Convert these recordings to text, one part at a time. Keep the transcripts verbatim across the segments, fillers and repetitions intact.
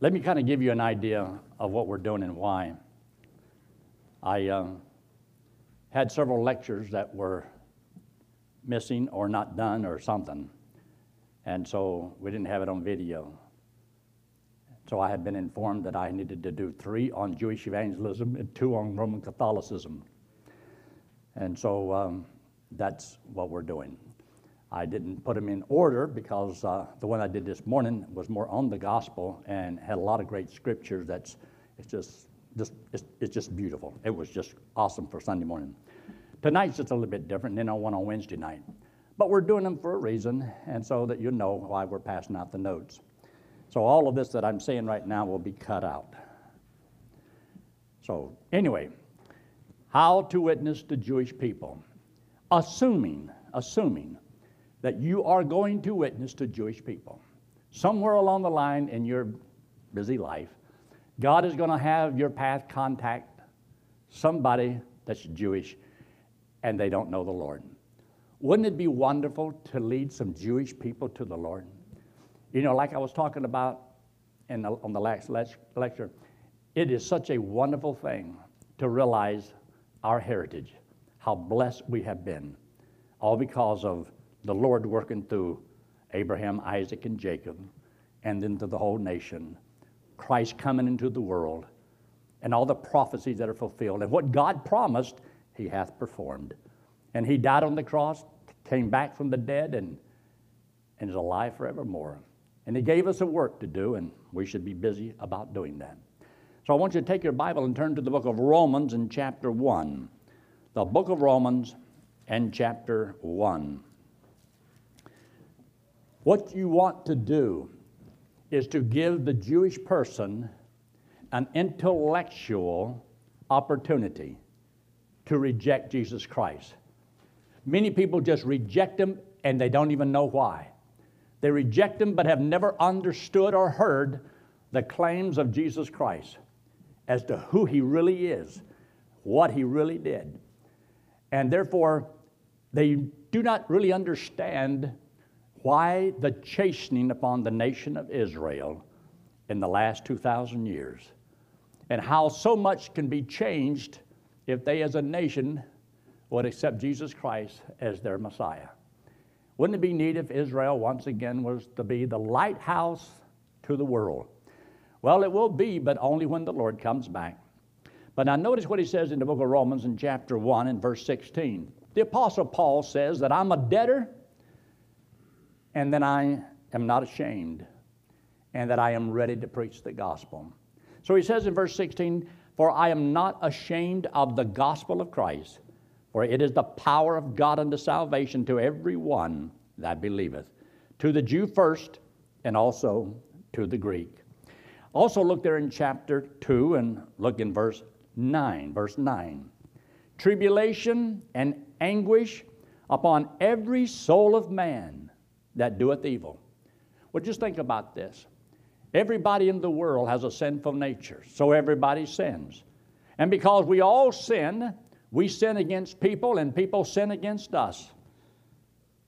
Let me kind of give you an idea of what we're doing and why. I uh, had several lectures that were missing or not done or something, and so we didn't have it on video. So I had been informed that I needed to do three on Jewish evangelism and two on Roman Catholicism. And so um, that's what we're doing. I didn't put them in order because uh, the one I did this morning was more on the gospel and had a lot of great scriptures. That's it's just just it's, it's just beautiful. It was just awesome for Sunday morning. Tonight's just a little bit different. Then I went on Wednesday night, but we're doing them for a reason, and so that you know why we're passing out the notes. So all of this that I'm saying right now will be cut out. So anyway, how to witness to Jewish people. Assuming, assuming that you are going to witness to Jewish people. Somewhere along the line in your busy life, God is going to have your path contact somebody that's Jewish and they don't know the Lord. Wouldn't it be wonderful to lead some Jewish people to the Lord? You know, like I was talking about in the, on the last lecture, it is such a wonderful thing to realize our heritage, how blessed we have been, all because of the Lord working through Abraham, Isaac, and Jacob, and then to the whole nation, Christ coming into the world, and all the prophecies that are fulfilled, and what God promised, He hath performed. And He died on the cross, came back from the dead, and, and is alive forevermore. And He gave us a work to do, and we should be busy about doing that. So I want you to take your Bible and turn to the book of Romans in chapter one. The book of Romans and chapter one. What you want to do is to give the Jewish person an intellectual opportunity to reject Jesus Christ. Many people just reject Him and they don't even know why. They reject Him but have never understood or heard the claims of Jesus Christ as to who He really is, what He really did. And therefore, they do not really understand why the chastening upon the nation of Israel in the last two thousand years, and how so much can be changed if they as a nation would accept Jesus Christ as their Messiah. Wouldn't it be neat if Israel once again was to be the lighthouse to the world? Well, it will be, but only when the Lord comes back. But now notice what he says in the book of Romans in chapter one and verse sixteen. The Apostle Paul says that I'm a debtor, and then I am not ashamed, and that I am ready to preach the gospel. So he says in verse sixteen, for I am not ashamed of the gospel of Christ, for it is the power of God unto salvation to every one that believeth, to the Jew first, and also to the Greek. Also look there in chapter two, and look in verse nine, verse nine. Tribulation and anguish upon every soul of man that doeth evil. Well, just think about this. Everybody in the world has a sinful nature, so everybody sins. And because we all sin, we sin against people, and people sin against us.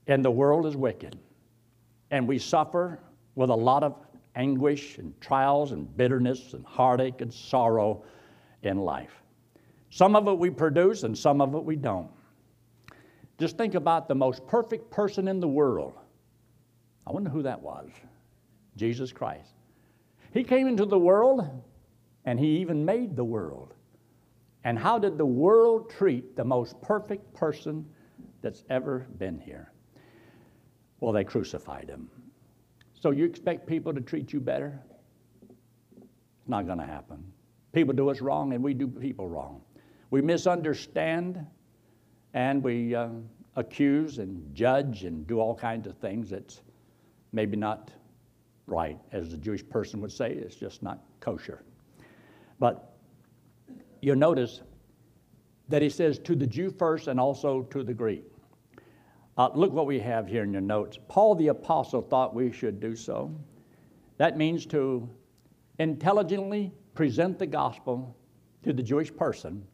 And the world is wicked. And we suffer with a lot of anguish and trials and bitterness and heartache and sorrow in life. Some of it we produce and some of it we don't. Just think about the most perfect person in the world. I wonder who that was. Jesus Christ. He came into the world, and He even made the world. And how did the world treat the most perfect person that's ever been here? Well, they crucified Him. So you expect people to treat you better? It's not going to happen. People do us wrong, and we do people wrong. We misunderstand, and we uh, accuse and judge and do all kinds of things that's maybe not right, as the Jewish person would say. It's just not kosher. But you'll notice that he says to the Jew first and also to the Greek. Uh, look what we have here in your notes. Paul the Apostle thought we should do so. That means to intelligently present the gospel to the Jewish person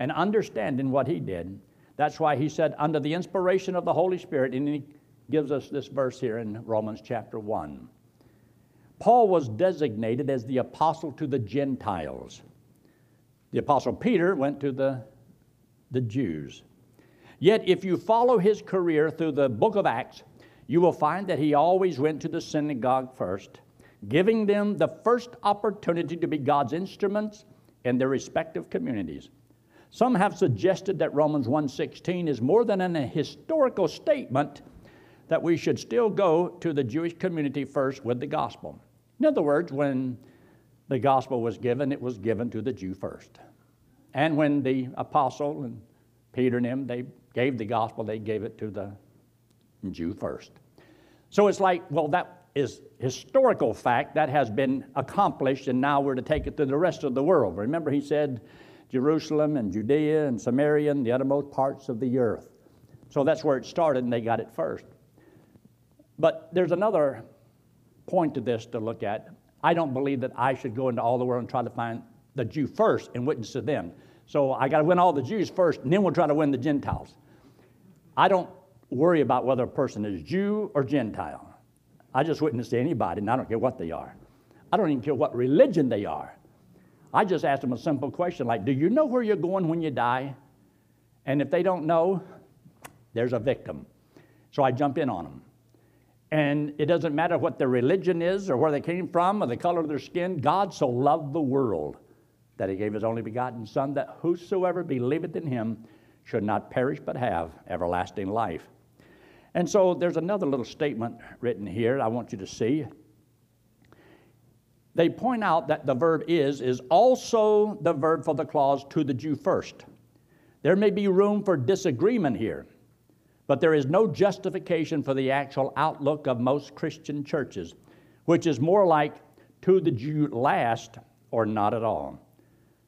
and understanding what he did. That's why he said, under the inspiration of the Holy Spirit, and he gives us this verse here in Romans chapter one. Paul was designated as the apostle to the Gentiles. The apostle Peter went to the, the Jews. Yet if you follow his career through the book of Acts, you will find that he always went to the synagogue first, giving them the first opportunity to be God's instruments in their respective communities. Some have suggested that Romans one sixteen is more than an historical statement, that we should still go to the Jewish community first with the gospel. In other words, when the gospel was given, it was given to the Jew first. And when the apostle and Peter and him, they gave the gospel, they gave it to the Jew first. So it's like, well, that is historical fact that has been accomplished, and now we're to take it to the rest of the world. Remember, he said, Jerusalem and Judea and Samaria and the uttermost parts of the earth. So that's where it started, and they got it first. But there's another point to this to look at. I don't believe that I should go into all the world and try to find the Jew first and witness to them. So I got to win all the Jews first, and then we'll try to win the Gentiles. I don't worry about whether a person is Jew or Gentile. I just witness to anybody, and I don't care what they are. I don't even care what religion they are. I just ask them a simple question like, do you know where you're going when you die? And if they don't know, there's a victim. So I jump in on them. And it doesn't matter what their religion is or where they came from or the color of their skin. God so loved the world that he gave his only begotten Son, that whosoever believeth in him should not perish but have everlasting life. And so there's another little statement written here I want you to see. They point out that the verb is is also the verb for the clause to the Jew first. There may be room for disagreement here, but there is no justification for the actual outlook of most Christian churches, which is more like to the Jew last or not at all.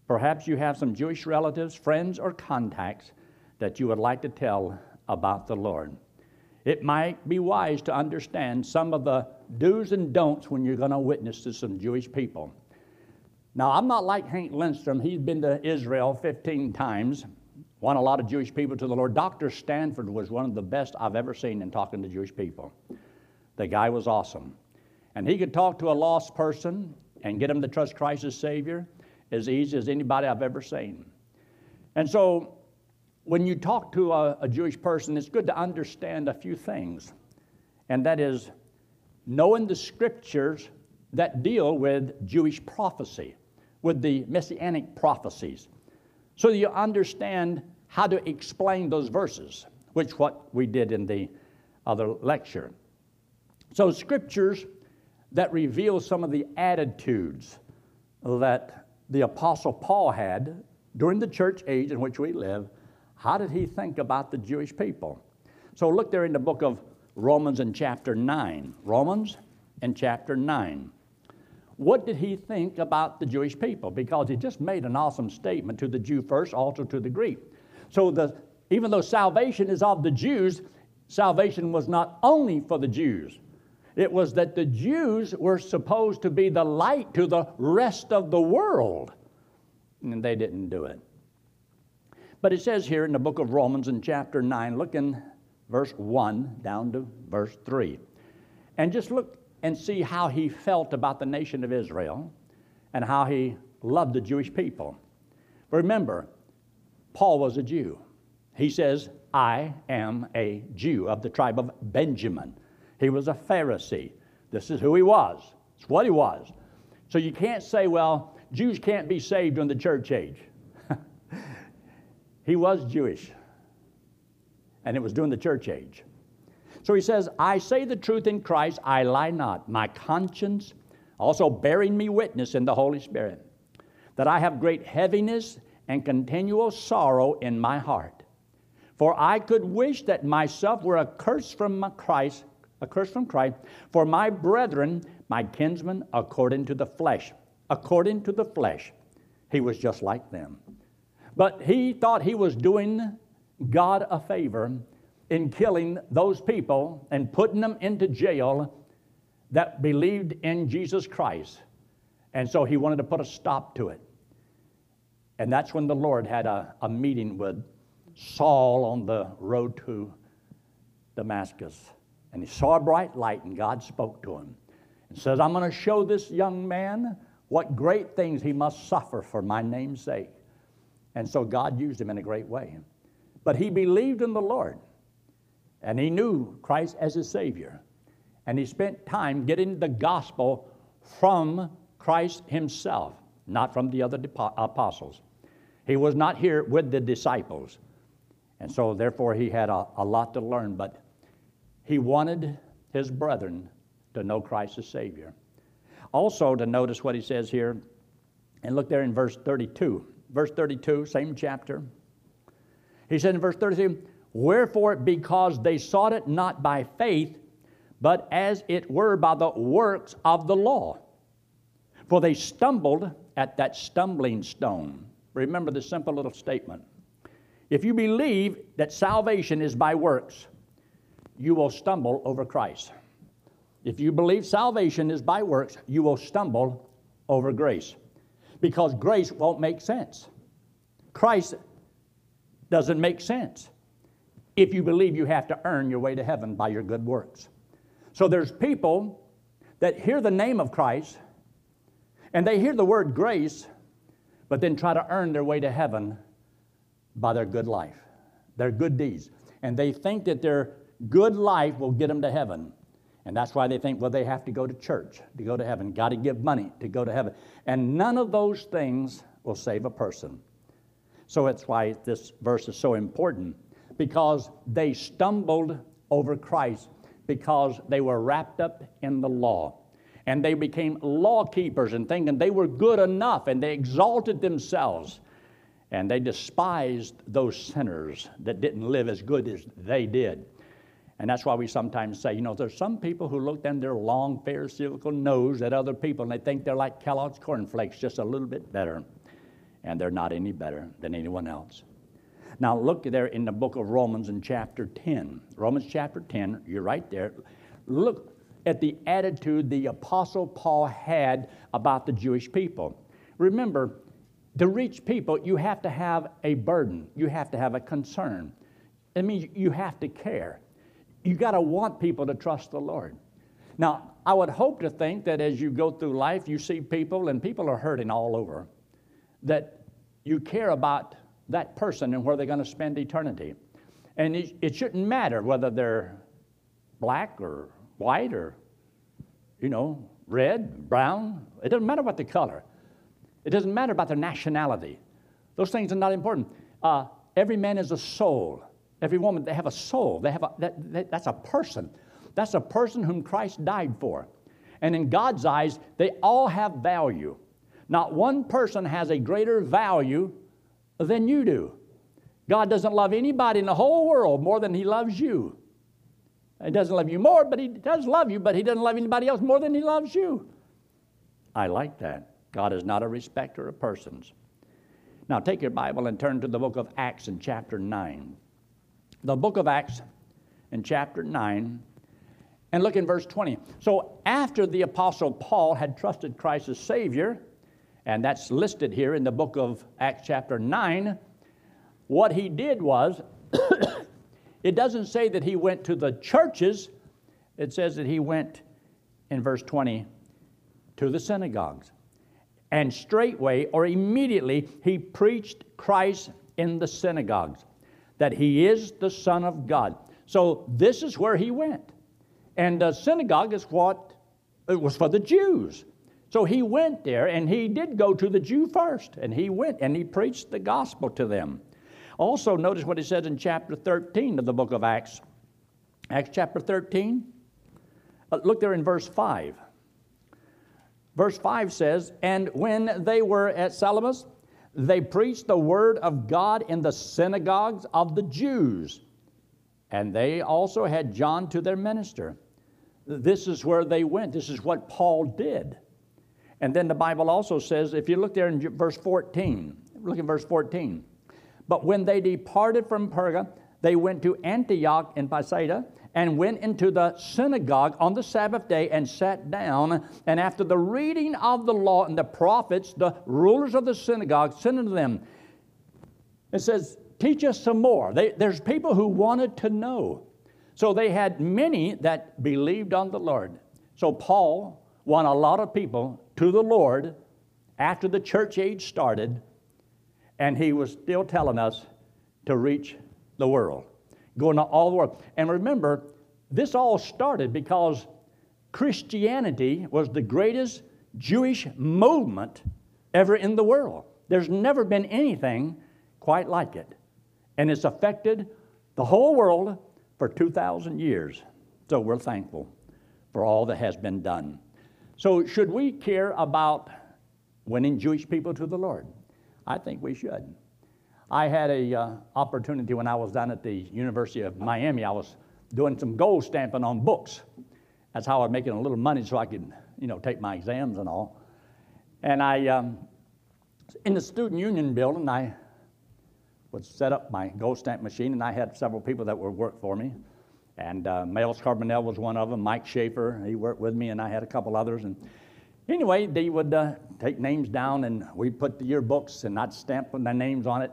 Perhaps you have some Jewish relatives, friends, or contacts that you would like to tell about the Lord. It might be wise to understand some of the do's and don'ts when you're going to witness to some Jewish people. Now, I'm not like Hank Lindstrom. He's been to Israel fifteen times. Won a lot of Jewish people to the Lord. Doctor Stanford was one of the best I've ever seen in talking to Jewish people. The guy was awesome. And he could talk to a lost person and get them to trust Christ as Savior as easy as anybody I've ever seen. And so when you talk to a, a Jewish person, it's good to understand a few things. And that is knowing the scriptures that deal with Jewish prophecy, with the messianic prophecies, so you understand how to explain those verses, which what we did in the other lecture. So scriptures that reveal some of the attitudes that the Apostle Paul had during the church age in which we live. How did he think about the Jewish people? So look there in the book of Romans in chapter nine. Romans in chapter nine. What did he think about the Jewish people? Because he just made an awesome statement, to the Jew first, also to the Greek. So the, even though salvation is of the Jews, salvation was not only for the Jews. It was that the Jews were supposed to be the light to the rest of the world. And they didn't do it. But it says here in the book of Romans in chapter nine, look in verse one down to verse three. And just look and see how he felt about the nation of Israel and how he loved the Jewish people. Remember, Paul was a Jew. He says, I am a Jew of the tribe of Benjamin. He was a Pharisee. This is who he was. It's what he was. So you can't say, well, Jews can't be saved in the church age. He was Jewish, and it was during the church age. So he says, I say the truth in Christ, I lie not. My conscience also bearing me witness in the Holy Spirit, that I have great heaviness and continual sorrow in my heart. For I could wish that myself were accursed from my Christ, accursed from Christ, for my brethren, my kinsmen, according to the flesh. According to the flesh, he was just like them. But he thought he was doing God a favor in killing those people and putting them into jail that believed in Jesus Christ. And so he wanted to put a stop to it. And that's when the Lord had a, a meeting with Saul on the road to Damascus. And he saw a bright light, and God spoke to him. and says, I'm going to show this young man what great things he must suffer for my name's sake. And so God used him in a great way. But he believed in the Lord, and he knew Christ as his Savior. And he spent time getting the gospel from Christ himself, not from the other apostles. He was not here with the disciples. And so, therefore, he had a, a lot to learn. But he wanted his brethren to know Christ as Savior. Also, to notice what he says here, and look there in verse thirty-two. Verse thirty-two, same chapter. He said in verse thirty-two, wherefore, because they sought it not by faith, but as it were by the works of the law. For they stumbled at that stumbling stone. Remember this simple little statement. If you believe that salvation is by works, you will stumble over Christ. If you believe salvation is by works, you will stumble over grace, because grace won't make sense. Christ doesn't make sense if you believe you have to earn your way to heaven by your good works. So there's people that hear the name of Christ, and they hear the word grace, but then try to earn their way to heaven by their good life, their good deeds. And they think that their good life will get them to heaven. And that's why they think, well, they have to go to church to go to heaven, got to give money to go to heaven. And none of those things will save a person. So that's why this verse is so important, because they stumbled over Christ because they were wrapped up in the law. And they became law keepers and thinking they were good enough, and they exalted themselves. And they despised those sinners that didn't live as good as they did. And that's why we sometimes say, you know, there's some people who look down their long, pharisaical nose at other people, and they think they're like Kellogg's cornflakes, just a little bit better. And they're not any better than anyone else. Now look there in the book of Romans in chapter ten. Romans chapter ten, you're right there. Look at the attitude the Apostle Paul had about the Jewish people. Remember, to reach people, you have to have a burden. You have to have a concern. It means you have to care. You got to want people to trust the Lord. Now, I would hope to think that as you go through life, you see people, and people are hurting all over, that you care about that person and where they're going to spend eternity. And it, it shouldn't matter whether they're black or white or, you know, red, brown. It doesn't matter about the color. It doesn't matter about their nationality. Those things are not important. Uh, every man is a soul. Every woman, they have a soul. They have a, that, that, that's a person. That's a person whom Christ died for. And in God's eyes, they all have value. Not one person has a greater value than you do. God doesn't love anybody in the whole world more than he loves you. He doesn't love you more, but he does love you, but he doesn't love anybody else more than he loves you. I like that. God is not a respecter of persons. Now take your Bible and turn to the book of Acts in chapter nine. The book of Acts in chapter nine, and look in verse twenty. So after the Apostle Paul had trusted Christ as Savior, and that's listed here in the book of Acts chapter nine, what he did was, it doesn't say that he went to the churches. It says that he went, in verse twenty, to the synagogues. And straightway, or immediately, he preached Christ in the synagogues, that he is the Son of God. So this is where he went. And the synagogue is what it was for the Jews. So he went there, and he did go to the Jew first. And he went, and he preached the gospel to them. Also, notice what he says in chapter thirteen of the book of Acts. Acts chapter thirteen. Look there in verse five. Verse five says, and when they were at Salamis, they preached the word of God in the synagogues of the Jews. And they also had John to their minister. This is where they went. This is what Paul did. And then the Bible also says, if you look there in verse fourteen, look at verse fourteen. But when they departed from Perga, they went to Antioch in Pisidia, and went into the synagogue on the Sabbath day and sat down. And after the reading of the law and the prophets, the rulers of the synagogue sent unto them. It says, teach us some more. They, there's people who wanted to know. So they had many that believed on the Lord. So Paul won a lot of people to the Lord after the church age started, and he was still telling us to reach the world, going to all the world. And remember, this all started because Christianity was the greatest Jewish movement ever in the world. There's never been anything quite like it. And it's affected the whole world for two thousand years. So we're thankful for all that has been done. So should we care about winning Jewish people to the Lord? I think we should. I had an uh, opportunity when I was down at the University of Miami. I was doing some gold stamping on books. That's how I was making a little money so I could, you know, take my exams and all. And I, um, in the student union building, I would set up my gold stamp machine, and I had several people that would work for me. And uh, Miles Carbonell was one of them, Mike Schaefer, he worked with me, and I had a couple others. And anyway, they would uh, take names down, and we'd put the yearbooks, and I'd stamp their names on it,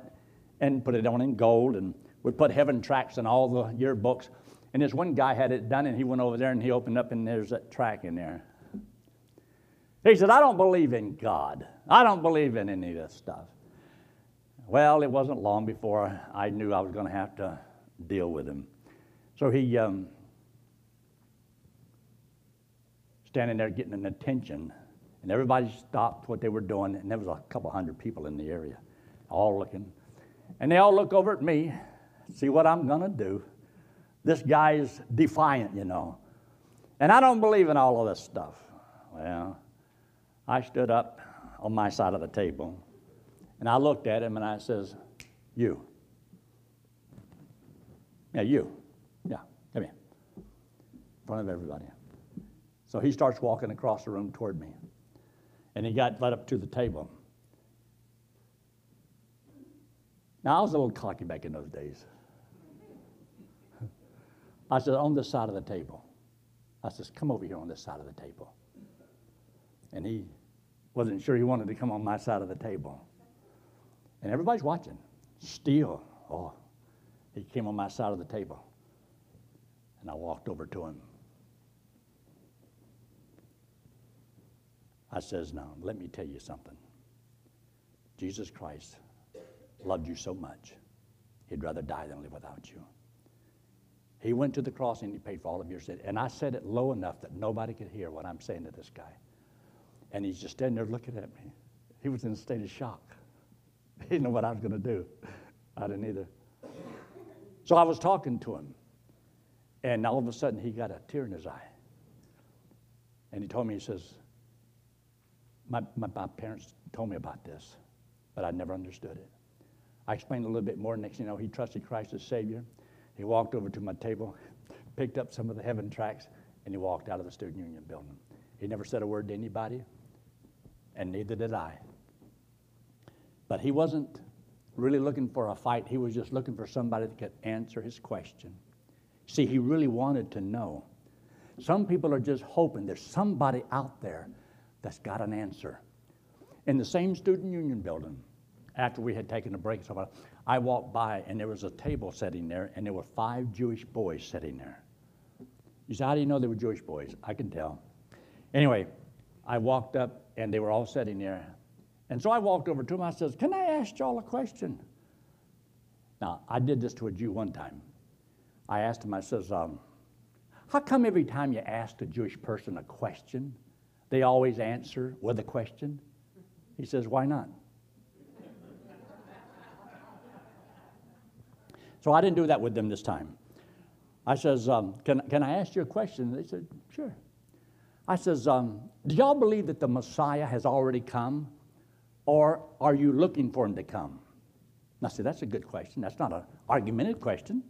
and put it on in gold, and we'd put heaven tracks in all the yearbooks. And this one guy had it done, and he went over there, and he opened up, and there's that track in there. He said, "I don't believe in God. I don't believe in any of this stuff." Well, it wasn't long before I knew I was going to have to deal with him. So he, um, standing there getting an attention, and everybody stopped what they were doing, and there was a couple hundred people in the area, all looking. And they all look over at me, see what I'm going to do. This guy is defiant, you know. And I don't believe in all of this stuff. Well, I stood up on my side of the table, and I looked at him, and I says, "You. Yeah, you. Yeah, come here." In front of everybody. So he starts walking across the room toward me, and he got led up to the table. Now, I was a little cocky back in those days. I said, "On this side of the table." I says, "Come over here on this side of the table." And he wasn't sure he wanted to come on my side of the table. And everybody's watching. Still, oh, he came on my side of the table. And I walked over to him. I says, "Now, let me tell you something. Jesus Christ loved you so much, he'd rather die than live without you. He went to the cross and he paid for all of your sin." And I said it low enough that nobody could hear what I'm saying to this guy. And he's just standing there looking at me. He was in a state of shock. He didn't know what I was going to do. I didn't either. So I was talking to him. And all of a sudden, he got a tear in his eye. And he told me, he says, my, my, my parents told me about this, but I never understood it. I explained a little bit more. Next thing you know, he trusted Christ as Savior. He walked over to my table, picked up some of the heaven tracts, and he walked out of the student union building. He never said a word to anybody, and neither did I. But he wasn't really looking for a fight. He was just looking for somebody that could answer his question. See, he really wanted to know. Some people are just hoping there's somebody out there that's got an answer. In the same student union building, after we had taken a break, so I walked by, and there was a table sitting there, and there were five Jewish boys sitting there. You say, "How do you know they were Jewish boys?" I can tell. Anyway, I walked up, and they were all sitting there. And so I walked over to them. I says, "Can I ask y'all a question?" Now, I did this to a Jew one time. I asked him, I says, um, "How come every time you ask a Jewish person a question, they always answer with a question?" He says, "Why not?" So I didn't do that with them this time. I says, um, can, can I ask you a question? They said, "Sure." I says, um, "Do y'all believe that the Messiah has already come, or are you looking for him to come?" And I said, "That's a good question. That's not an argumentative question."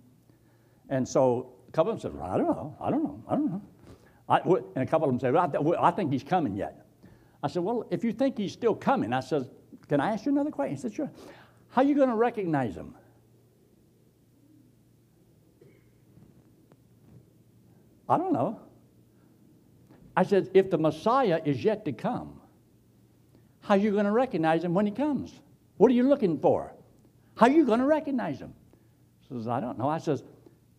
And so a couple of them said, "Well, I don't know. I don't know. I don't know." I, and a couple of them said, well, I, th well, "I think he's coming yet." I said, "Well, if you think he's still coming," I says, "Can I ask you another question?" He said, "Sure. How are you going to recognize him?" "I don't know." I said, "If the Messiah is yet to come, how are you going to recognize him when he comes? What are you looking for? How are you going to recognize him?" He says, "I don't know." I says,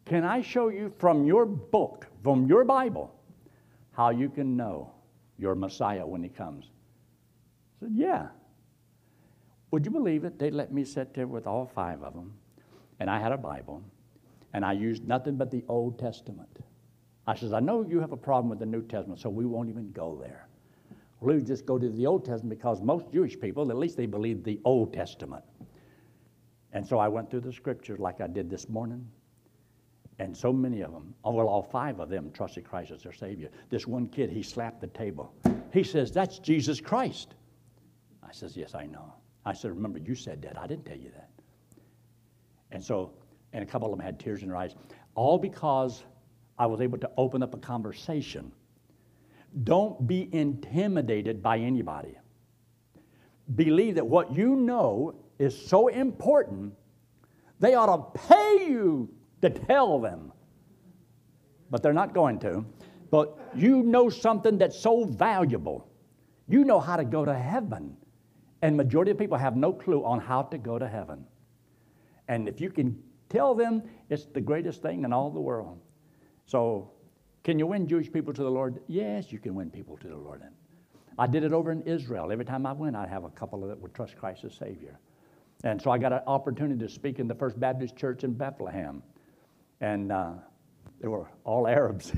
"Can I show you from your book, from your Bible, how you can know your Messiah when he comes? I said, yeah. Would you believe it? They let me sit there with all five of them, and I had a Bible, and I used nothing but the Old Testament. I says, I know you have a problem with the New Testament, so we won't even go there. We'll just go to the Old Testament because most Jewish people, at least they believe the Old Testament. And so I went through the scriptures like I did this morning, and so many of them, oh, well, all five of them trusted Christ as their Savior. This one kid, he slapped the table. He says, that's Jesus Christ. I says, yes, I know. I said, remember, you said that. I didn't tell you that. And so, and a couple of them had tears in their eyes, all because I was able to open up a conversation. Don't be intimidated by anybody. Believe that what you know is so important, they ought to pay you to tell them. But they're not going to. But you know something that's so valuable. You know how to go to heaven. And majority of people have no clue on how to go to heaven. And if you can tell them, it's the greatest thing in all the world. So can you win Jewish people to the Lord? Yes, you can win people to the Lord. I did it over in Israel. Every time I went, I'd have a couple that would trust Christ as Savior. And so I got an opportunity to speak in the First Baptist Church in Bethlehem. And uh, they were all Arabs.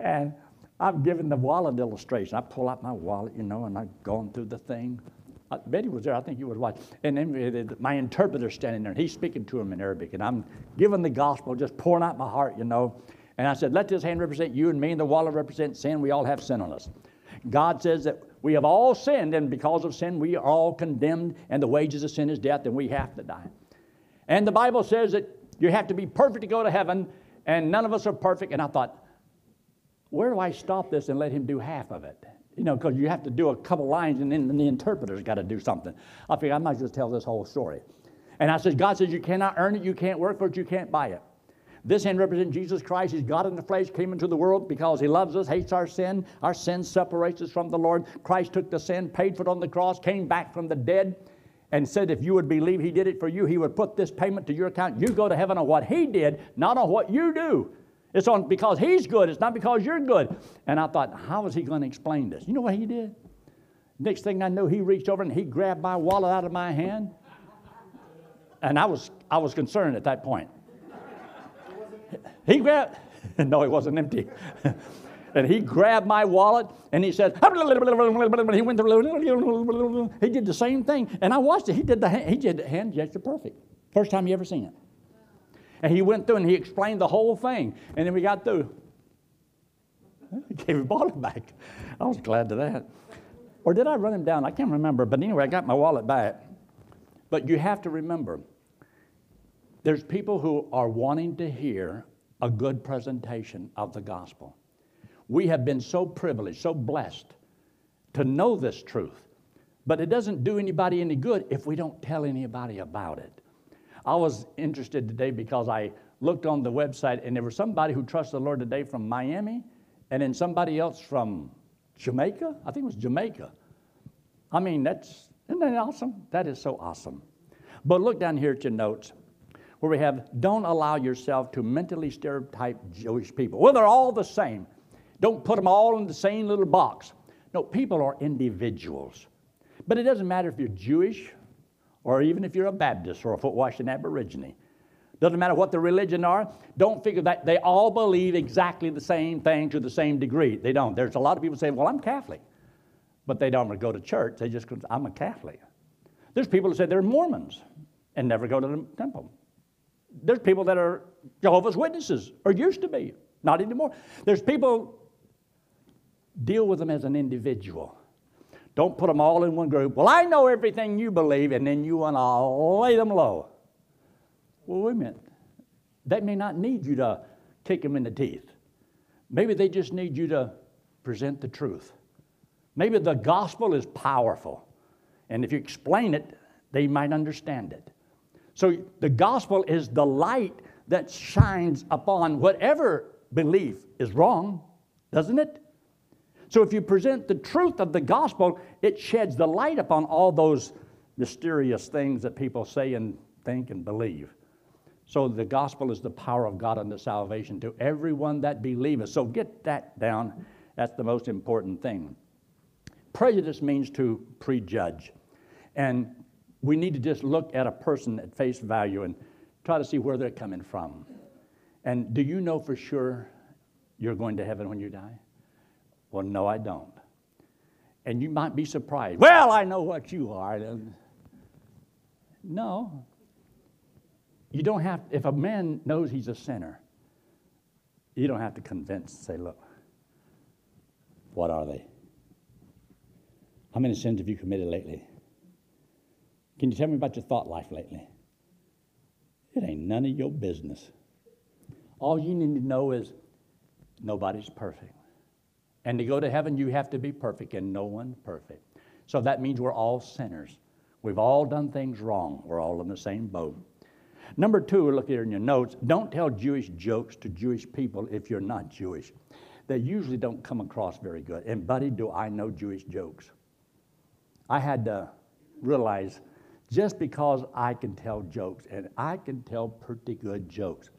And I've given the wallet illustration. I pull out my wallet, you know, and I'm going through the thing. I, Betty was there. I think you was watching. And then my interpreter's standing there, and he's speaking to him in Arabic. And I'm giving the gospel, just pouring out my heart, you know. And I said, let this hand represent you and me, and the wallet represents sin. We all have sin on us. God says that we have all sinned, and because of sin, we are all condemned, and the wages of sin is death, and we have to die. And the Bible says that you have to be perfect to go to heaven, and none of us are perfect. And I thought, where do I stop this and let him do half of it? You know, because you have to do a couple lines, and then the interpreter's got to do something. I figured I might just tell this whole story. And I said, God says you cannot earn it, you can't work for it, you can't buy it. This hand represents Jesus Christ. He's God in the flesh, came into the world because he loves us, hates our sin. Our sin separates us from the Lord. Christ took the sin, paid for it on the cross, came back from the dead, and said if you would believe he did it for you, he would put this payment to your account. You go to heaven on what he did, not on what you do. It's on because he's good. It's not because you're good. And I thought, how is he going to explain this? You know what he did? Next thing I knew, he reached over and he grabbed my wallet out of my hand. And I was, I was concerned at that point. He grabbed, no, it wasn't empty. And he grabbed my wallet and he said, he went through, he did the same thing. And I watched it. He did the hand, he did the hand gesture perfect. First time you ever seen it. And he went through and he explained the whole thing. And then we got through. He gave his wallet back. I was glad to that. Or did I run him down? I can't remember. But anyway, I got my wallet back. But you have to remember, there's people who are wanting to hear a good presentation of the gospel. We have been so privileged, so blessed to know this truth, but it doesn't do anybody any good if we don't tell anybody about it. I was interested today because I looked on the website and there was somebody who trusts the Lord today from Miami and then somebody else from Jamaica. I think it was Jamaica. I mean, that's, isn't that awesome? That is so awesome. But look down here at your notes, where we have, don't allow yourself to mentally stereotype Jewish people. Well, they're all the same. Don't put them all in the same little box. No, people are individuals. But it doesn't matter if you're Jewish or even if you're a Baptist or a foot-washing Aborigine. Doesn't matter what the religion are. Don't figure that they all believe exactly the same thing to the same degree. They don't. There's a lot of people saying, well, I'm Catholic. But they don't go to church. They just go, I'm a Catholic. There's people who say they're Mormons and never go to the temple. There's people that are Jehovah's Witnesses, or used to be, not anymore. There's people, deal with them as an individual. Don't put them all in one group. Well, I know everything you believe, and then you want to lay them low. Well, wait a minute. They may not need you to kick them in the teeth. Maybe they just need you to present the truth. Maybe the gospel is powerful, and if you explain it, they might understand it. So the gospel is the light that shines upon whatever belief is wrong, doesn't it? So if you present the truth of the gospel, it sheds the light upon all those mysterious things that people say and think and believe. So the gospel is the power of God unto salvation to everyone that believeth. So get that down That's the most important thing. Prejudice means to prejudge. And we need to just look at a person at face value and try to see where they're coming from. And do you know for sure you're going to heaven when you die? Well, no, I don't. And you might be surprised. Well, I know what you are. No. You don't have, if a man knows he's a sinner, you don't have to convince, say, look, what are they? How many sins have you committed lately? Can you tell me about your thought life lately? It ain't none of your business. All you need to know is nobody's perfect. And to go to heaven, you have to be perfect, and no one's perfect. So that means we're all sinners. We've all done things wrong. We're all in the same boat. Number two, look here in your notes, don't tell Jewish jokes to Jewish people if you're not Jewish. They usually don't come across very good. And buddy, do I know Jewish jokes? I had to realize just because I can tell jokes, and I can tell pretty good jokes.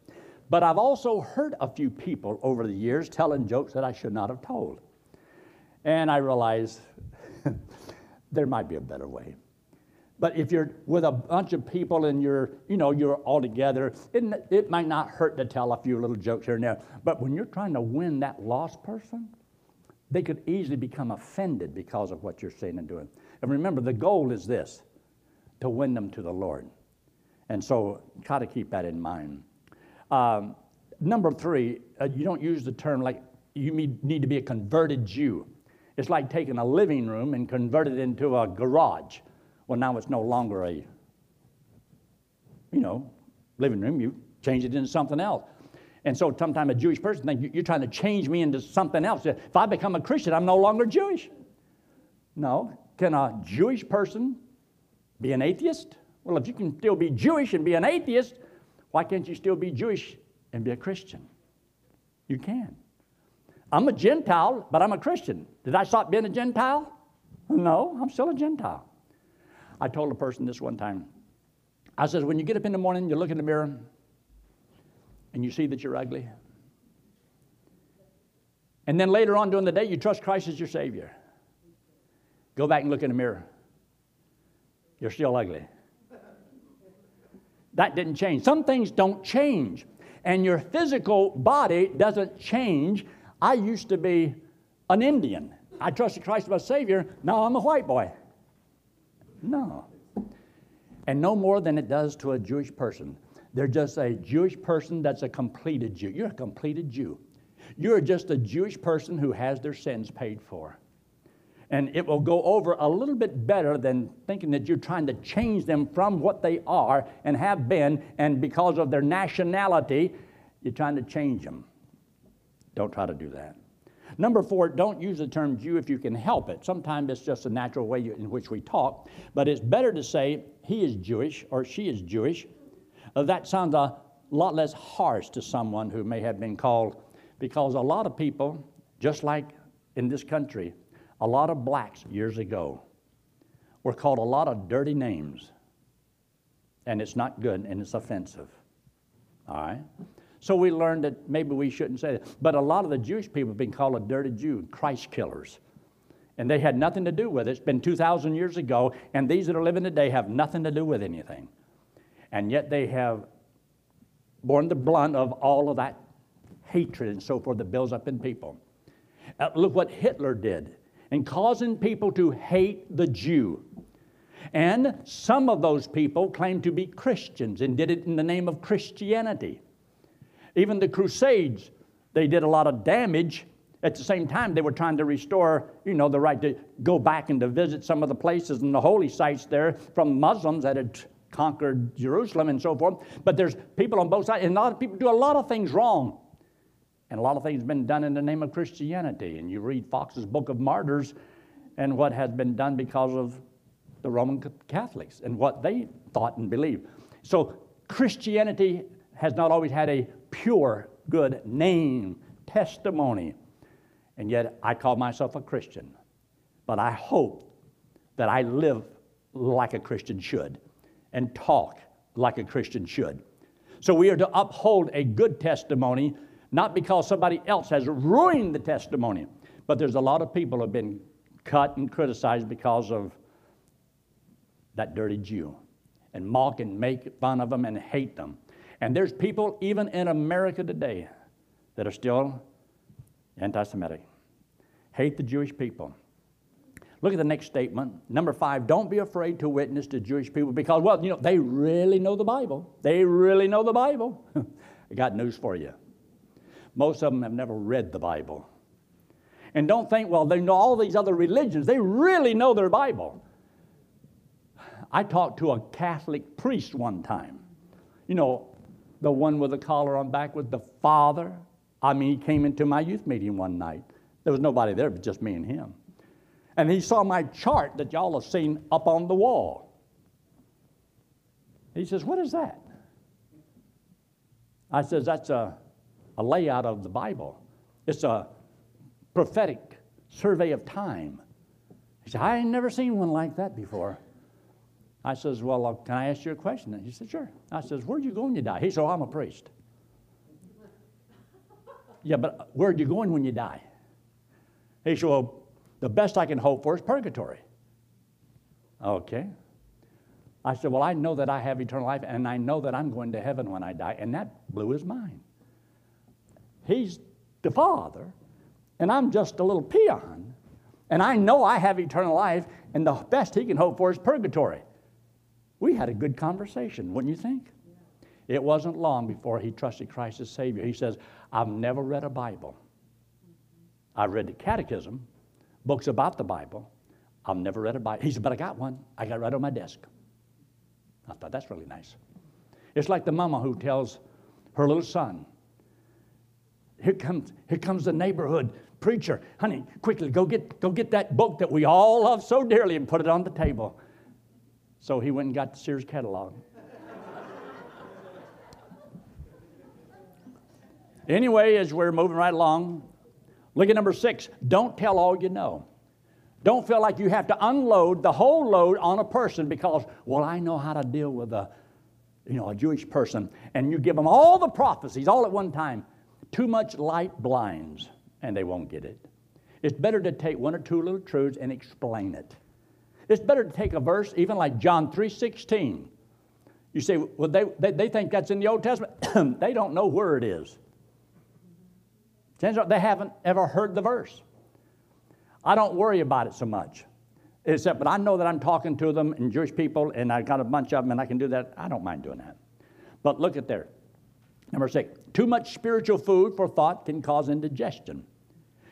But I've also heard a few people over the years telling jokes that I should not have told. And I realized there might be a better way. But if you're with a bunch of people and you're, you know, you're all together, it, it might not hurt to tell a few little jokes here and there. But when you're trying to win that lost person, they could easily become offended because of what you're saying and doing. And remember, the goal is this, to win them to the Lord. And so try to keep that in mind. Um, number three, uh, you don't use the term like you need, need to be a converted Jew. It's like taking a living room and convert it into a garage. Well, now it's no longer a, you know, living room. You change it into something else. And so sometimes a Jewish person thinks you're trying to change me into something else. If I become a Christian, I'm no longer Jewish. No. Can a Jewish person be an atheist? Well, if you can still be Jewish and be an atheist, why can't you still be Jewish and be a Christian? You can. I'm a Gentile, but I'm a Christian. Did I stop being a Gentile? No, I'm still a Gentile. I told a person this one time. I said, when you get up in the morning, you look in the mirror, and you see that you're ugly. And then later on during the day, you trust Christ as your Savior. Go back and look in the mirror. You're still ugly. That didn't change. Some things don't change. And your physical body doesn't change. I used to be an Indian. I trusted Christ as my Savior. Now I'm a white boy. No. And no more than it does to a Jewish person. They're just a Jewish person that's a completed Jew. You're a completed Jew. You're just a Jewish person who has their sins paid for. And it will go over a little bit better than thinking that you're trying to change them from what they are and have been, and because of their nationality, you're trying to change them. Don't try to do that. Number four, don't use the term Jew if you can help it. Sometimes it's just a natural way in which we talk, but it's better to say he is Jewish or she is Jewish. Uh, that sounds a lot less harsh to someone who may have been called, because a lot of people, just like in this country, a lot of blacks years ago were called a lot of dirty names, and it's not good, and it's offensive, all right? So we learned that maybe we shouldn't say that, but a lot of the Jewish people have been called a dirty Jew, Christ killers, and they had nothing to do with it. It's been two thousand years ago, and these that are living today have nothing to do with anything, and yet they have borne the brunt of all of that hatred and so forth that builds up in people. Uh, look what Hitler did. And causing people to hate the Jew. And some of those people claimed to be Christians and did it in the name of Christianity. Even the Crusades, they did a lot of damage. At the same time, they were trying to restore, you know, the right to go back and to visit some of the places and the holy sites there from Muslims that had conquered Jerusalem and so forth. But there's people on both sides, and a lot of people do a lot of things wrong. And a lot of things have been done in the name of Christianity. And you read Fox's Book of Martyrs and what has been done because of the Roman Catholics and what they thought and believed. So Christianity has not always had a pure, good name, testimony. And yet I call myself a Christian. But I hope that I live like a Christian should and talk like a Christian should. So we are to uphold a good testimony, not because somebody else has ruined the testimony, But there's a lot of people who have been cut and criticized because of that dirty Jew, and mock and make fun of them and hate them. And there's people even in America today that are still anti-Semitic, hate the Jewish people. Look at the next statement. Number five, don't be afraid to witness to Jewish people because, well, you know, they really know the Bible. They really know the Bible. I got news for you. Most of them have never read the Bible. And don't think, well, they know all these other religions. They really know their Bible. I talked to a Catholic priest one time. You know, the one with the collar on back with the father. I mean, he came into my youth meeting one night. There was nobody there, but just me and him. And he saw my chart that y'all have seen up on the wall. He says, what is that? I says, that's a, a layout of the Bible. It's a prophetic survey of time. He said, I ain't never seen one like that before. I says, well, can I ask you a question? And he said, sure. I says, where are you going when you die? He said, oh, I'm a priest. Yeah, but where are you going when you die? He said, well, the best I can hope for is purgatory. Okay. I said, well, I know that I have eternal life, and I know that I'm going to heaven when I die, and that blew his mind. He's the father, and I'm just a little peon, and I know I have eternal life, and the best he can hope for is purgatory. We had a good conversation, wouldn't you think? Yeah. It wasn't long before he trusted Christ as Savior. He says, I've never read a Bible. Mm-hmm. I've read the catechism, books about the Bible. I've never read a Bible. He said, but I got one. I got it right on my desk. I thought, that's really nice. It's like the mama who tells her little son, here comes, here comes the neighborhood preacher. Honey, quickly, go get, go get that book that we all love so dearly and put it on the table. So he went and got the Sears catalog. Anyway, as we're moving right along, look at number six. Don't tell all you know. Don't feel like you have to unload the whole load on a person because, well, I know how to deal with a, you know, a Jewish person. And you give them all the prophecies all at one time. Too much light blinds, and they won't get it. It's better to take one or two little truths and explain it. It's better to take a verse even like John three sixteen. You say, well, they, they, they think that's in the Old Testament. They don't know where it is. They haven't ever heard the verse. I don't worry about it so much. Except, but I know that I'm talking to them and Jewish people, and I've got a bunch of them, and I can do that. I don't mind doing that. But look at there. Number six, too much spiritual food for thought can cause indigestion.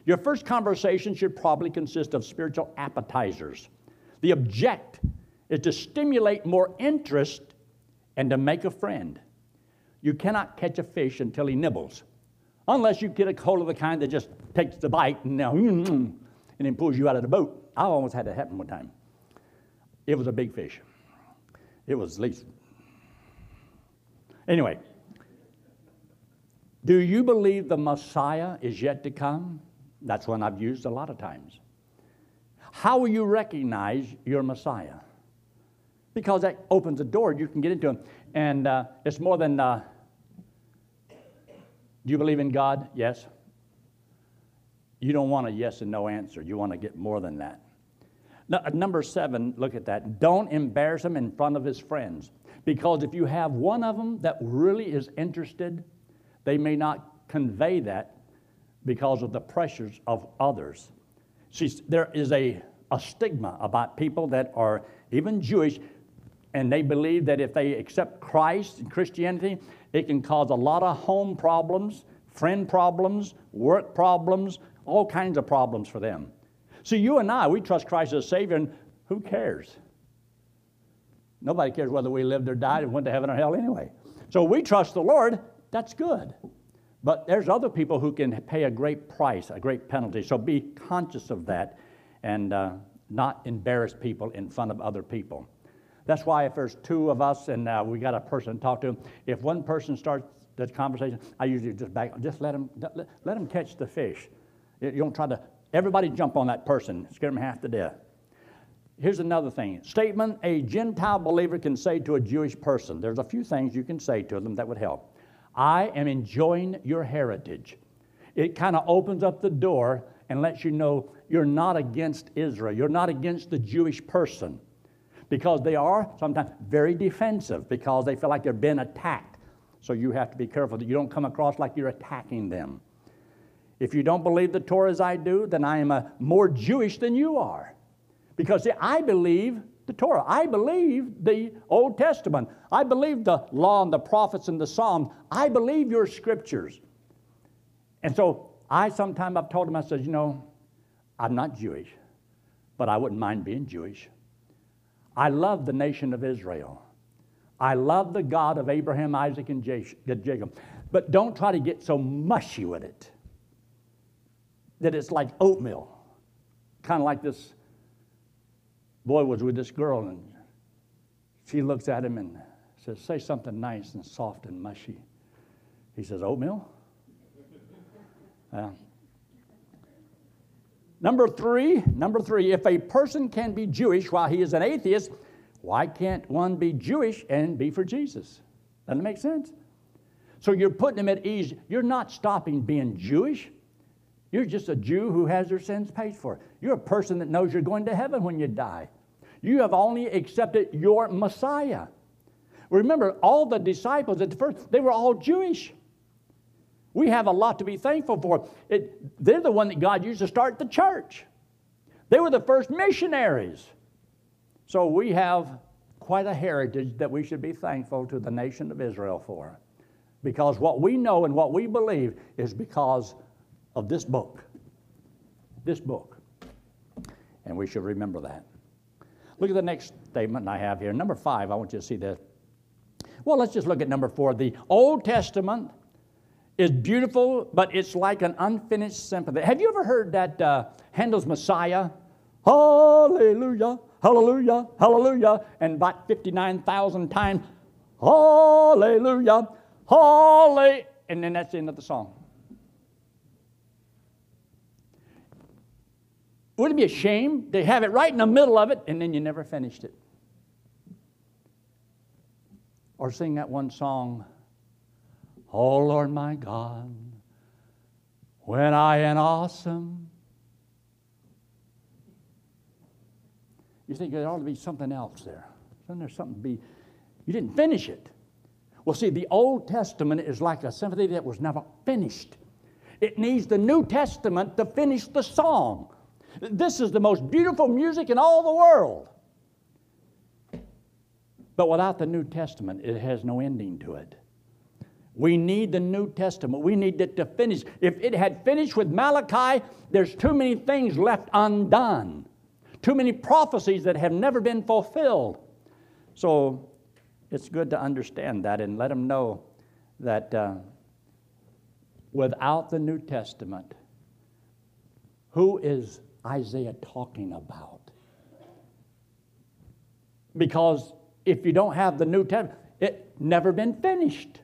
Your first conversation should probably consist of spiritual appetizers. The object is to stimulate more interest and to make a friend. You cannot catch a fish until he nibbles, unless you get a hold of the kind that just takes the bite and, now, and then pulls you out of the boat. I almost had that happen one time. It was a big fish. It was at least. Anyway, do you believe the Messiah is yet to come? That's one I've used a lot of times. How will you recognize your Messiah? Because that opens a door you can get into him. And uh, it's more than, uh, do you believe in God? Yes. You don't want a yes and no answer. You want to get more than that. No, number seven, look at that. Don't embarrass him in front of his friends. Because if you have one of them that really is interested, they may not convey that because of the pressures of others. See, there is a, a stigma about people that are even Jewish, and they believe that if they accept Christ and Christianity, it can cause a lot of home problems, friend problems, work problems, all kinds of problems for them. See, you and I, we trust Christ as Savior, and who cares? Nobody cares whether we lived or died and went to heaven or hell anyway. So we trust the Lord, that's good. But there's other people who can pay a great price, a great penalty. So be conscious of that and uh, not embarrass people in front of other people. That's why if there's two of us and uh, we got a person to talk to, if one person starts the conversation, I usually just back, just let them, let, let them catch the fish. You don't try to, everybody jump on that person, scare them half to death. Here's another thing. Statement a Gentile believer can say to a Jewish person. There's a few things you can say to them that would help. I am enjoying your heritage. It kind of opens up the door and lets you know you're not against Israel. You're not against the Jewish person, because they are sometimes very defensive because they feel like they've been attacked. So you have to be careful that you don't come across like you're attacking them. If you don't believe the Torah as I do, then I am a more Jewish than you are. Because see, I believe the Torah. I believe the Old Testament. I believe the law and the prophets and the Psalms. I believe your scriptures. And so I sometimes I've told them, I said, you know, I'm not Jewish, but I wouldn't mind being Jewish. I love the nation of Israel. I love the God of Abraham, Isaac, and Jacob. But don't try to get so mushy with it that it's like oatmeal. Kind of like this boy was with this girl, and she looks at him and says, say something nice and soft and mushy. He says, oatmeal? Uh, number three, number three, if a person can be Jewish while he is an atheist, why can't one be Jewish and be for Jesus? Doesn't that make sense? So you're putting them at ease. You're not stopping being Jewish. You're just a Jew who has their sins paid for. You're a person that knows you're going to heaven when you die. You have only accepted your Messiah. Remember, all the disciples at the first, they were all Jewish. We have a lot to be thankful for. It, they're the one that God used to start the church. They were the first missionaries. So we have quite a heritage that we should be thankful to the nation of Israel for. Because what we know and what we believe is because of this book. This book. And we should remember that. Look at the next statement I have here. Number five, I want you to see this. Well, let's just look at number four. The Old Testament is beautiful, but it's like an unfinished symphony. Have you ever heard that uh, Handel's Messiah? Hallelujah, hallelujah, hallelujah. And about fifty-nine thousand times, hallelujah, hallelujah. And then that's the end of the song. Wouldn't it be a shame to have it right in the middle of it and then you never finished it? Or sing that one song, oh, Lord, my God, when I am awesome. You think there ought to be something else there. Then there's something to be. You didn't finish it. Well, see, the Old Testament is like a symphony that was never finished. It needs the New Testament to finish the song. This is the most beautiful music in all the world. But without the New Testament, it has no ending to it. We need the New Testament. We need it to finish. If it had finished with Malachi, there's too many things left undone. Too many prophecies that have never been fulfilled. So it's good to understand that and let them know that uh, without the New Testament, who is Isaiah talking about? Because if you don't have the New Testament, it's never been finished.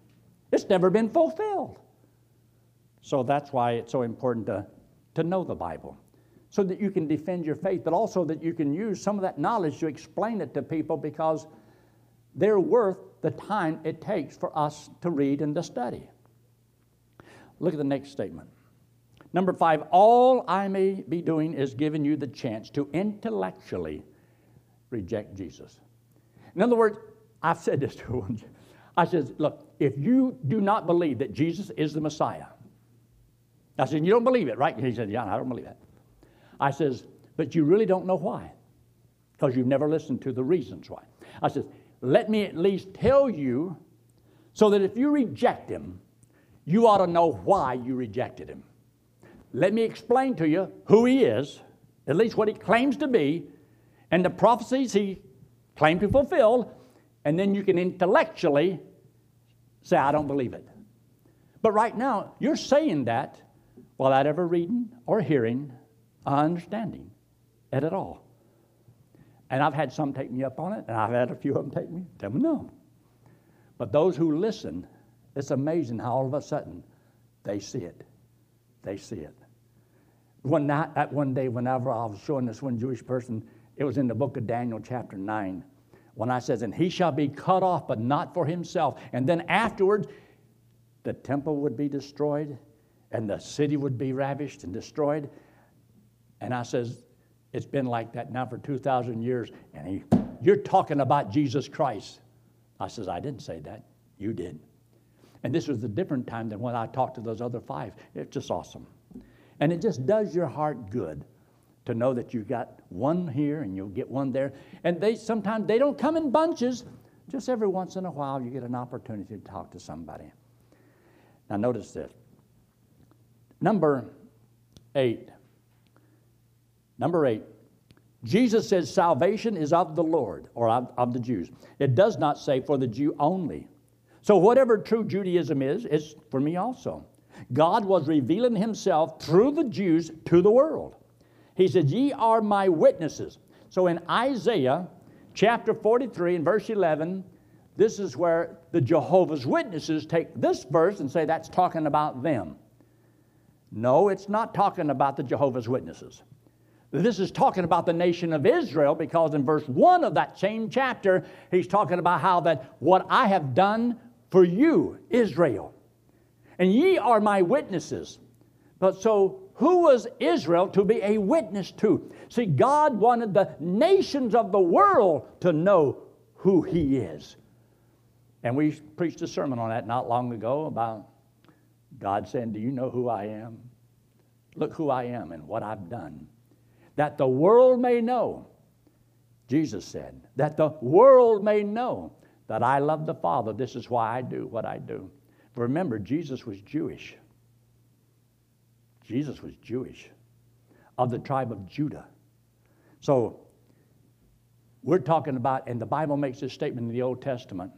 It's never been fulfilled. So that's why it's so important to, to know the Bible, so that you can defend your faith, but also that you can use some of that knowledge to explain it to people, because they're worth the time it takes for us to read and to study. Look at the next statement. Number five, all I may be doing is giving you the chance to intellectually reject Jesus. In other words, I've said this to one. I said, look, if you do not believe that Jesus is the Messiah, I said, you don't believe it, right? And he said, yeah, I don't believe that. I says, but you really don't know why, because you've never listened to the reasons why. I says, let me at least tell you, so that if you reject him, you ought to know why you rejected him. Let me explain to you who he is, at least what he claims to be, and the prophecies he claimed to fulfill, and then you can intellectually say, I don't believe it. But right now, you're saying that without ever reading or hearing or understanding it at all. And I've had some take me up on it, and I've had a few of them take me, tell me no. But those who listen, it's amazing how all of a sudden they see it. They see it. One night, that one day, whenever I was showing this one Jewish person, it was in the book of Daniel, chapter nine. When I says, and he shall be cut off, but not for himself. And then afterwards, the temple would be destroyed, and the city would be ravished and destroyed. And I says, it's been like that now for two thousand years. And he, you're talking about Jesus Christ. I says, I didn't say that. You did. And this was a different time than when I talked to those other five. It's just awesome. And it just does your heart good to know that you've got one here and you'll get one there. And they sometimes, they don't come in bunches. Just every once in a while, you get an opportunity to talk to somebody. Now notice this. Number eight. Number eight. Jesus says salvation is of the Lord, or of, of the Jews. It does not say for the Jew only. So whatever true Judaism is, it's for me also. God was revealing himself through the Jews to the world. He said, ye are my witnesses. So in Isaiah chapter forty-three and verse eleven, this is where the Jehovah's Witnesses take this verse and say that's talking about them. No, it's not talking about the Jehovah's Witnesses. This is talking about the nation of Israel, because in verse one of that same chapter, he's talking about how that what I have done for you, Israel. And ye are my witnesses. But so who was Israel to be a witness to? See, God wanted the nations of the world to know who he is. And we preached a sermon on that not long ago about God saying, do you know who I am? Look who I am and what I've done. That the world may know, Jesus said, that the world may know that I love the Father. This is why I do what I do. But remember, Jesus was Jewish. Jesus was Jewish, of the tribe of Judah. So we're talking about, and the Bible makes this statement in the Old Testament.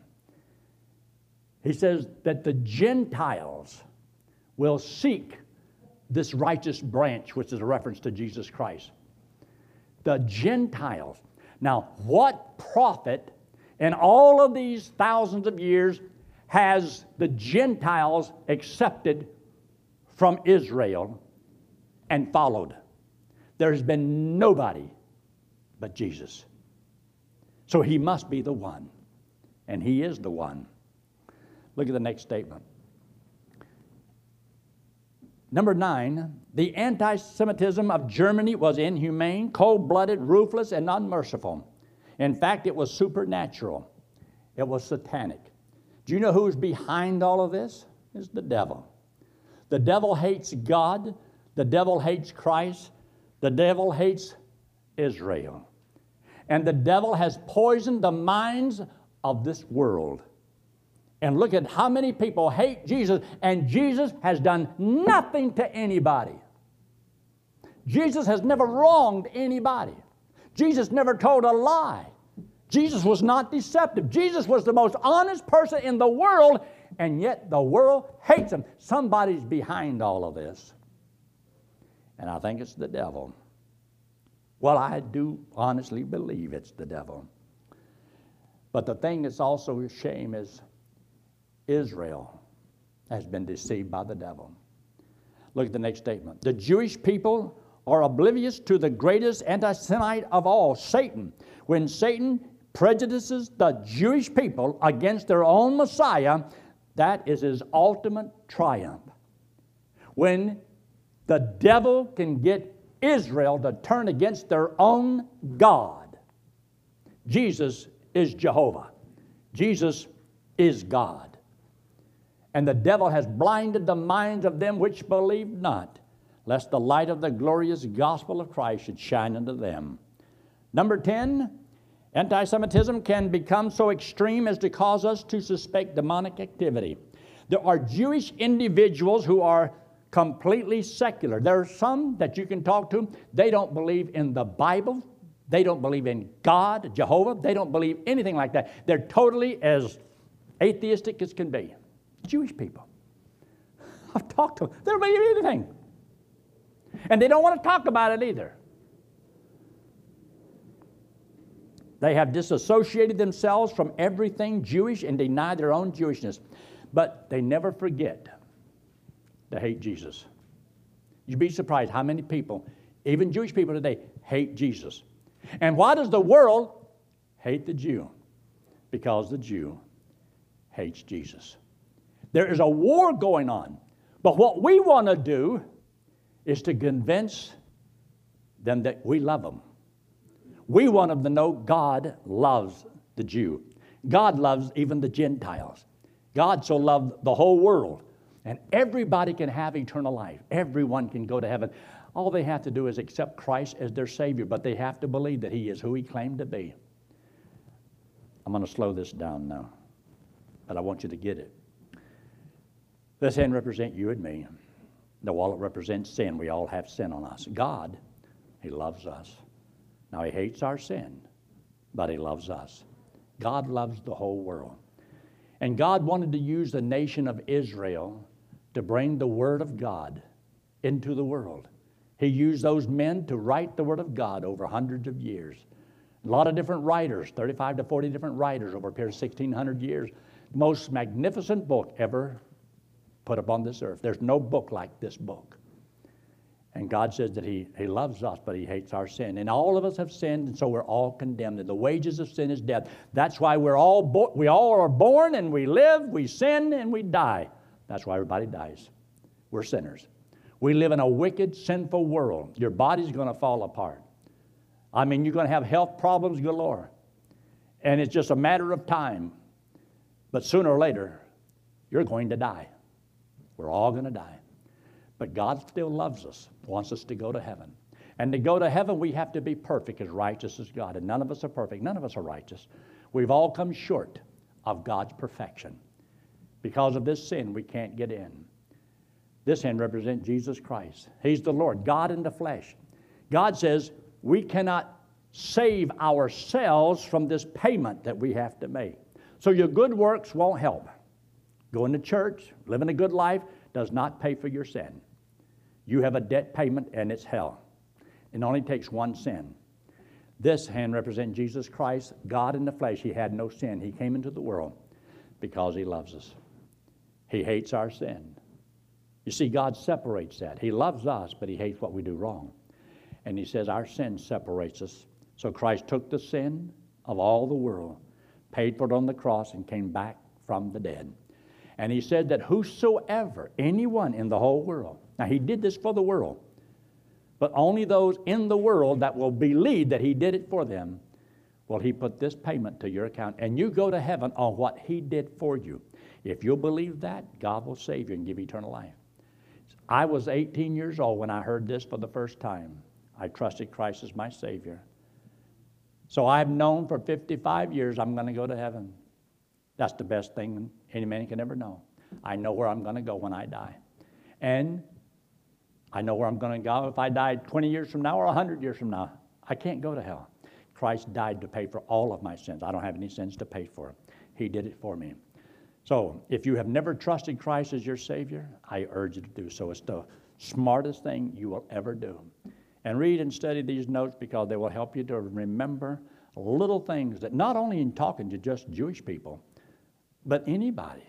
He says that the Gentiles will seek this righteous branch, which is a reference to Jesus Christ. The Gentiles. Now, what prophet in all of these thousands of years has the Gentiles accepted from Israel and followed? There's been nobody but Jesus. So he must be the one, and he is the one. Look at the next statement. Number nine, the anti-Semitism of Germany was inhumane, cold-blooded, ruthless, and unmerciful. In fact, it was supernatural. It was satanic. Do you know who's behind all of this? It's the devil. The devil hates God. The devil hates Christ. The devil hates Israel. And the devil has poisoned the minds of this world. And look at how many people hate Jesus, and Jesus has done nothing to anybody. Jesus has never wronged anybody. Jesus never told a lie. Jesus was not deceptive. Jesus was the most honest person in the world, and yet the world hates him. Somebody's behind all of this, and I think it's the devil. Well, I do honestly believe it's the devil. But the thing that's also a shame is Israel has been deceived by the devil. Look at the next statement. The Jewish people are oblivious to the greatest anti-Semite of all, Satan. When Satan prejudices the Jewish people against their own Messiah, that is his ultimate triumph. When the devil can get Israel to turn against their own God. Jesus is Jehovah. Jesus is God. And the devil has blinded the minds of them which believe not, lest the light of the glorious gospel of Christ should shine unto them. Number ten, anti-Semitism can become so extreme as to cause us to suspect demonic activity. There are Jewish individuals who are completely secular. There are some that you can talk to. They don't believe in the Bible. They don't believe in God, Jehovah. They don't believe anything like that. They're totally as atheistic as can be. Jewish people. I've talked to them. They don't believe anything. And they don't want to talk about it either. They have disassociated themselves from everything Jewish and deny their own Jewishness. But they never forget to hate Jesus. You'd be surprised how many people, even Jewish people today, hate Jesus. And why does the world hate the Jew? Because the Jew hates Jesus. There is a war going on. But what we want to do is to convince then that we love them. We want them to know God loves the Jew. God loves even the Gentiles. God so loved the whole world. And everybody can have eternal life. Everyone can go to heaven. All they have to do is accept Christ as their Savior, but they have to believe that He is who He claimed to be. I'm going to slow this down now, but I want you to get it. This hand represents you and me. The wallet represents sin. We all have sin on us. God, He loves us. Now, He hates our sin, but He loves us. God loves the whole world. And God wanted to use the nation of Israel to bring the Word of God into the world. He used those men to write the Word of God over hundreds of years. A lot of different writers, thirty-five to forty different writers over a period of sixteen hundred years. The most magnificent book ever put upon this earth. There's no book like this book. And God says that he, he loves us, but He hates our sin. And all of us have sinned, and so we're all condemned. And the wages of sin is death. That's why we're all bo- we all are born, and we live, we sin, and we die. That's why everybody dies. We're sinners. We live in a wicked, sinful world. Your body's going to fall apart. I mean, you're going to have health problems galore. And it's just a matter of time. But sooner or later, you're going to die. We're all going to die. But God still loves us, wants us to go to heaven. And to go to heaven, we have to be perfect, as righteous as God. And none of us are perfect. None of us are righteous. We've all come short of God's perfection. Because of this sin, we can't get in. This hand represents Jesus Christ. He's the Lord, God in the flesh. God says we cannot save ourselves from this payment that we have to make. So your good works won't help. Going to church, living a good life, does not pay for your sin. You have a debt payment, and it's hell. It only takes one sin. This hand represents Jesus Christ, God in the flesh. He had no sin. He came into the world because He loves us. He hates our sin. You see, God separates that. He loves us, but He hates what we do wrong. And He says our sin separates us. So Christ took the sin of all the world, paid for it on the cross, and came back from the dead. And He said that whosoever, anyone in the whole world, now He did this for the world, but only those in the world that will believe that He did it for them, well, He put this payment to your account, and you go to heaven on what He did for you. If you'll believe that, God will save you and give eternal life. I was eighteen years old when I heard this for the first time. I trusted Christ as my Savior. So I've known for fifty-five years I'm going to go to heaven. That's the best thing any man can ever know. I know where I'm going to go when I die. And I know where I'm going to go if I died twenty years from now or one hundred years from now. I can't go to hell. Christ died to pay for all of my sins. I don't have any sins to pay for. He did it for me. So if you have never trusted Christ as your Savior, I urge you to do so. It's the smartest thing you will ever do. And read and study these notes because they will help you to remember little things that not only in talking to just Jewish people, but anybody.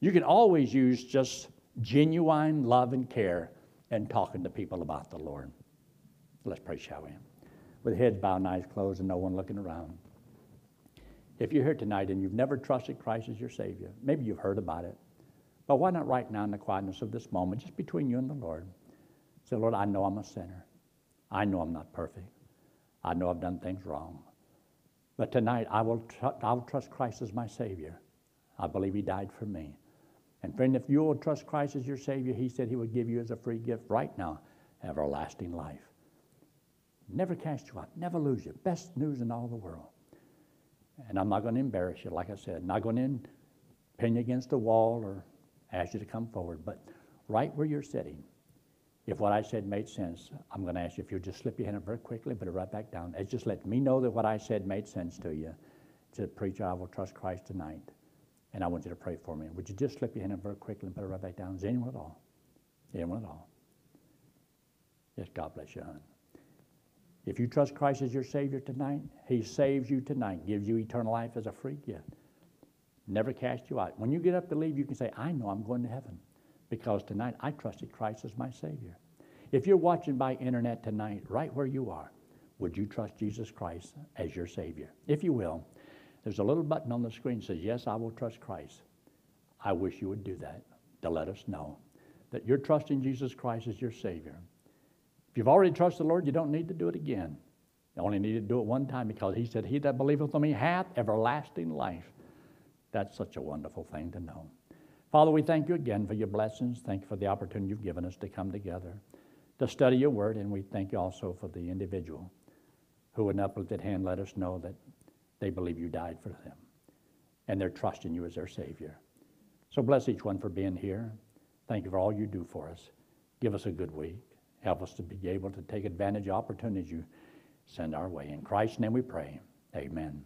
You can always use just genuine love and care in talking to people about the Lord. Let's pray, shall we? With heads bowed and eyes closed and no one looking around. If you're here tonight and you've never trusted Christ as your Savior, maybe you've heard about it, but why not right now in the quietness of this moment, just between you and the Lord, say, Lord, I know I'm a sinner. I know I'm not perfect. I know I've done things wrong. But tonight, I will, tr- I will trust Christ as my Savior. I believe He died for me. And friend, if you will trust Christ as your Savior, He said He would give you as a free gift right now, everlasting life. Never cast you out. Never lose you. Best news in all the world. And I'm not going to embarrass you, like I said. Not going to pin you against a wall or ask you to come forward. But right where you're sitting, if what I said made sense, I'm going to ask you if you'll just slip your hand up very quickly, put it right back down. It's just let me know that what I said made sense to you. Said, preacher, I will trust Christ tonight. And I want you to pray for me. Would you just slip your hand up very quickly and put it right back down? Is anyone at all? Anyone at all? Yes, God bless you, hon. If you trust Christ as your Savior tonight, He saves you tonight, gives you eternal life as a free gift. Never cast you out. When you get up to leave, you can say, I know I'm going to heaven because tonight I trusted Christ as my Savior. If you're watching by internet tonight, right where you are, would you trust Jesus Christ as your Savior? If you will, there's a little button on the screen that says, yes, I will trust Christ. I wish you would do that to let us know that you're trusting Jesus Christ as your Savior. If you've already trusted the Lord, you don't need to do it again. You only need to do it one time, because he said, he that believeth on me hath everlasting life. That's such a wonderful thing to know. Father, we thank you again for your blessings. Thank you for the opportunity you've given us to come together to study your word, and we thank you also for the individual who with an uplifted hand let us know that they believe you died for them, and they're trusting you as their Savior. So bless each one for being here. Thank you for all you do for us. Give us a good week. Help us to be able to take advantage of opportunities you send our way. In Christ's name we pray. Amen.